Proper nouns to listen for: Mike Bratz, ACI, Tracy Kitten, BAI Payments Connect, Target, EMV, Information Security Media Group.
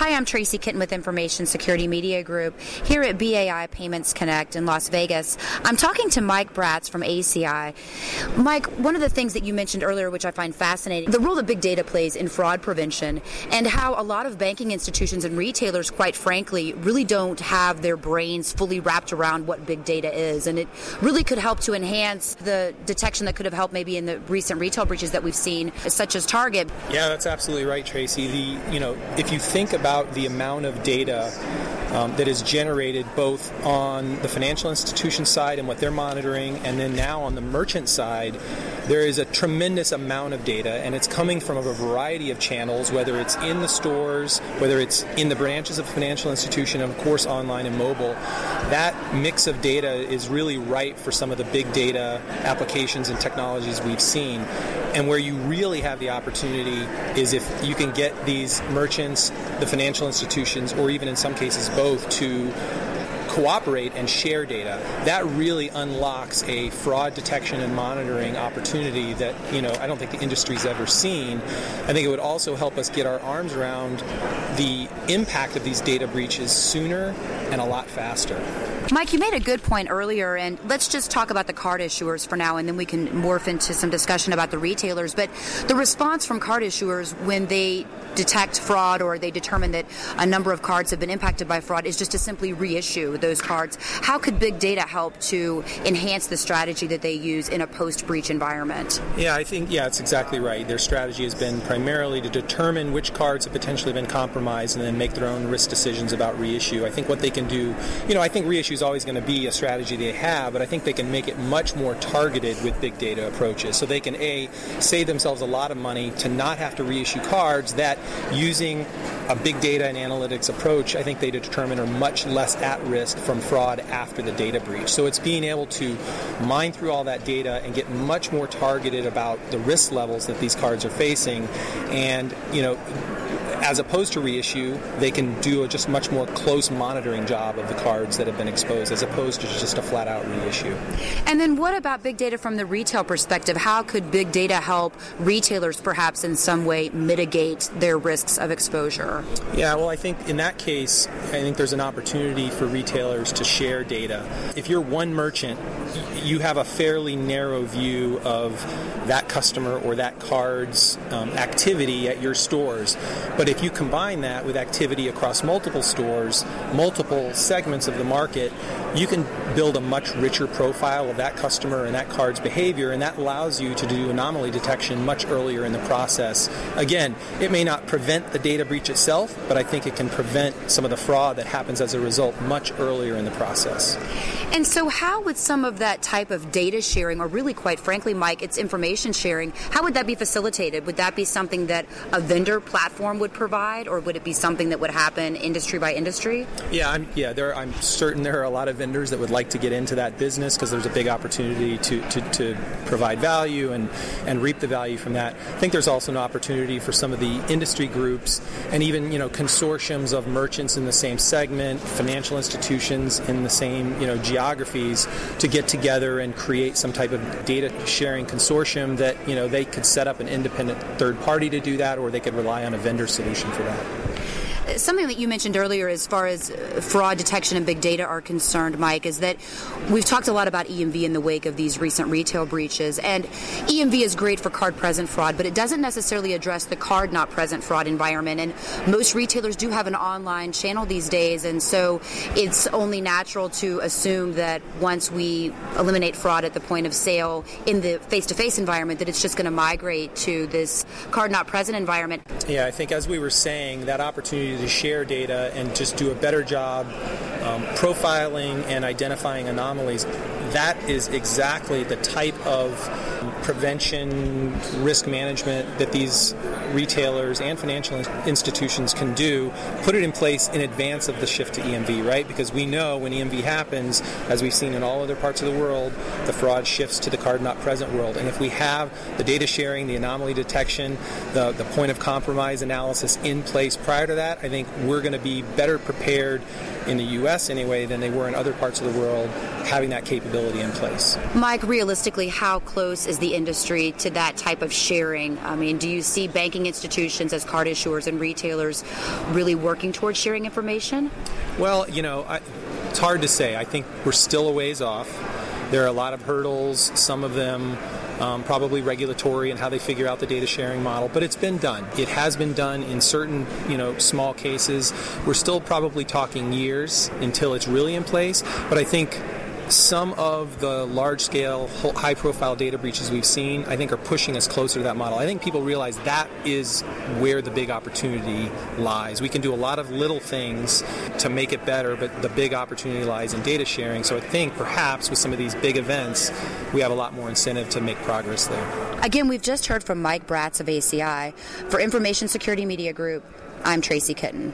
Hi, I'm Tracy Kitten with Information Security Media Group here at BAI Payments Connect in Las Vegas. I'm talking to Mike Bratz from ACI. Mike, one of the things that you mentioned earlier, which I find fascinating, the role that big data plays in fraud prevention and how a lot of banking institutions and retailers, quite frankly, really don't have their brains fully wrapped around what big data is. And it really could help to enhance the detection that could have helped maybe in the recent retail breaches that we've seen, such as Target. Yeah, that's absolutely right, Tracy. If you think about the amount of data that is generated both on the financial institution side and what they're monitoring, and then now on the merchant side, there is a tremendous amount of data, and it's coming from a variety of channels, whether it's in the stores, whether it's in the branches of a financial institution, and of course online and mobile. That mix of data is really ripe for some of the big data applications and technologies we've seen. And where you really have the opportunity is if you can get these merchants, the financial institutions, or even in some cases both, to cooperate and share data. That really unlocks a fraud detection and monitoring opportunity that, I don't think the industry's ever seen. I think it would also help us get our arms around the impact of these data breaches sooner and a lot faster. Mike, you made a good point earlier, and let's just talk about the card issuers for now, and then we can morph into some discussion about the retailers. But the response from card issuers when they detect fraud or they determine that a number of cards have been impacted by fraud is just to simply reissue those cards. How could big data help to enhance the strategy that they use in a post-breach environment? Yeah, I think, it's exactly right. Their strategy has been primarily to determine which cards have potentially been compromised and then make their own risk decisions about reissue. I think what they can do, I think reissue is always going to be a strategy they have, but I think they can make it much more targeted with big data approaches. So they can, A, save themselves a lot of money to not have to reissue cards that, using a big data and analytics approach, I think they determine are much less at risk from fraud after the data breach. So it's being able to mine through all that data and get much more targeted about the risk levels that these cards are facing. And, as opposed to reissue, they can do a just much more close monitoring job of the cards that have been exposed as opposed to just a flat-out reissue. And then what about big data from the retail perspective? How could big data help retailers perhaps in some way mitigate their risks of exposure? Yeah, well, I think in that case, I think there's an opportunity for retailers to share data. If you're one merchant, you have a fairly narrow view of that customer or that card's activity at your stores. But if you combine that with activity across multiple stores, multiple segments of the market, you can build a much richer profile of that customer and that card's behavior, and that allows you to do anomaly detection much earlier in the process. Again, it may not prevent the data breach itself, but I think it can prevent some of the fraud that happens as a result much earlier in the process. And so how would some of that type of data sharing, or really, quite frankly, Mike, it's information sharing, how would that be facilitated? Would that be something that a vendor platform would provide, or would it be something that would happen industry by industry? I'm certain there are a lot of vendors that would like to get into that business because there's a big opportunity to provide value and reap the value from that. I think there's also an opportunity for some of the industry groups and even consortiums of merchants in the same segment, financial institutions in the same geographies to get together and create some type of data sharing consortium that they could set up an independent third party to do that, or they could rely on a vendor solution for that. Something that you mentioned earlier as far as fraud detection and big data are concerned, Mike, is that we've talked a lot about EMV in the wake of these recent retail breaches, and EMV is great for card-present fraud, but it doesn't necessarily address the card-not-present fraud environment, and most retailers do have an online channel these days, and so it's only natural to assume that once we eliminate fraud at the point of sale in the face-to-face environment, that it's just going to migrate to this card-not-present environment. Yeah, I think as we were saying, that opportunity to share data and just do a better job profiling and identifying anomalies, that is exactly the type of prevention, risk management that these retailers and financial institutions can do, put it in place in advance of the shift to EMV, right? Because we know when EMV happens, as we've seen in all other parts of the world, the fraud shifts to the card-not-present world. And if we have the data sharing, the anomaly detection, the point of compromise analysis in place prior to that, I think we're going to be better prepared in the U.S. anyway than they were in other parts of the world having that capability capability in place. Mike, realistically, how close is the industry to that type of sharing? I mean, do you see banking institutions as card issuers and retailers really working towards sharing information? Well, you know, it's hard to say. I think we're still a ways off. There are a lot of hurdles, some of them probably regulatory and how they figure out the data sharing model, but it's been done. It has been done in certain, small cases. We're still probably talking years until it's really in place, but I think some of the large-scale, high-profile data breaches we've seen, I think, are pushing us closer to that model. I think people realize that is where the big opportunity lies. We can do a lot of little things to make it better, but the big opportunity lies in data sharing. So I think perhaps with some of these big events, we have a lot more incentive to make progress there. Again, we've just heard from Mike Bratz of ACI. For Information Security Media Group, I'm Tracy Kitten.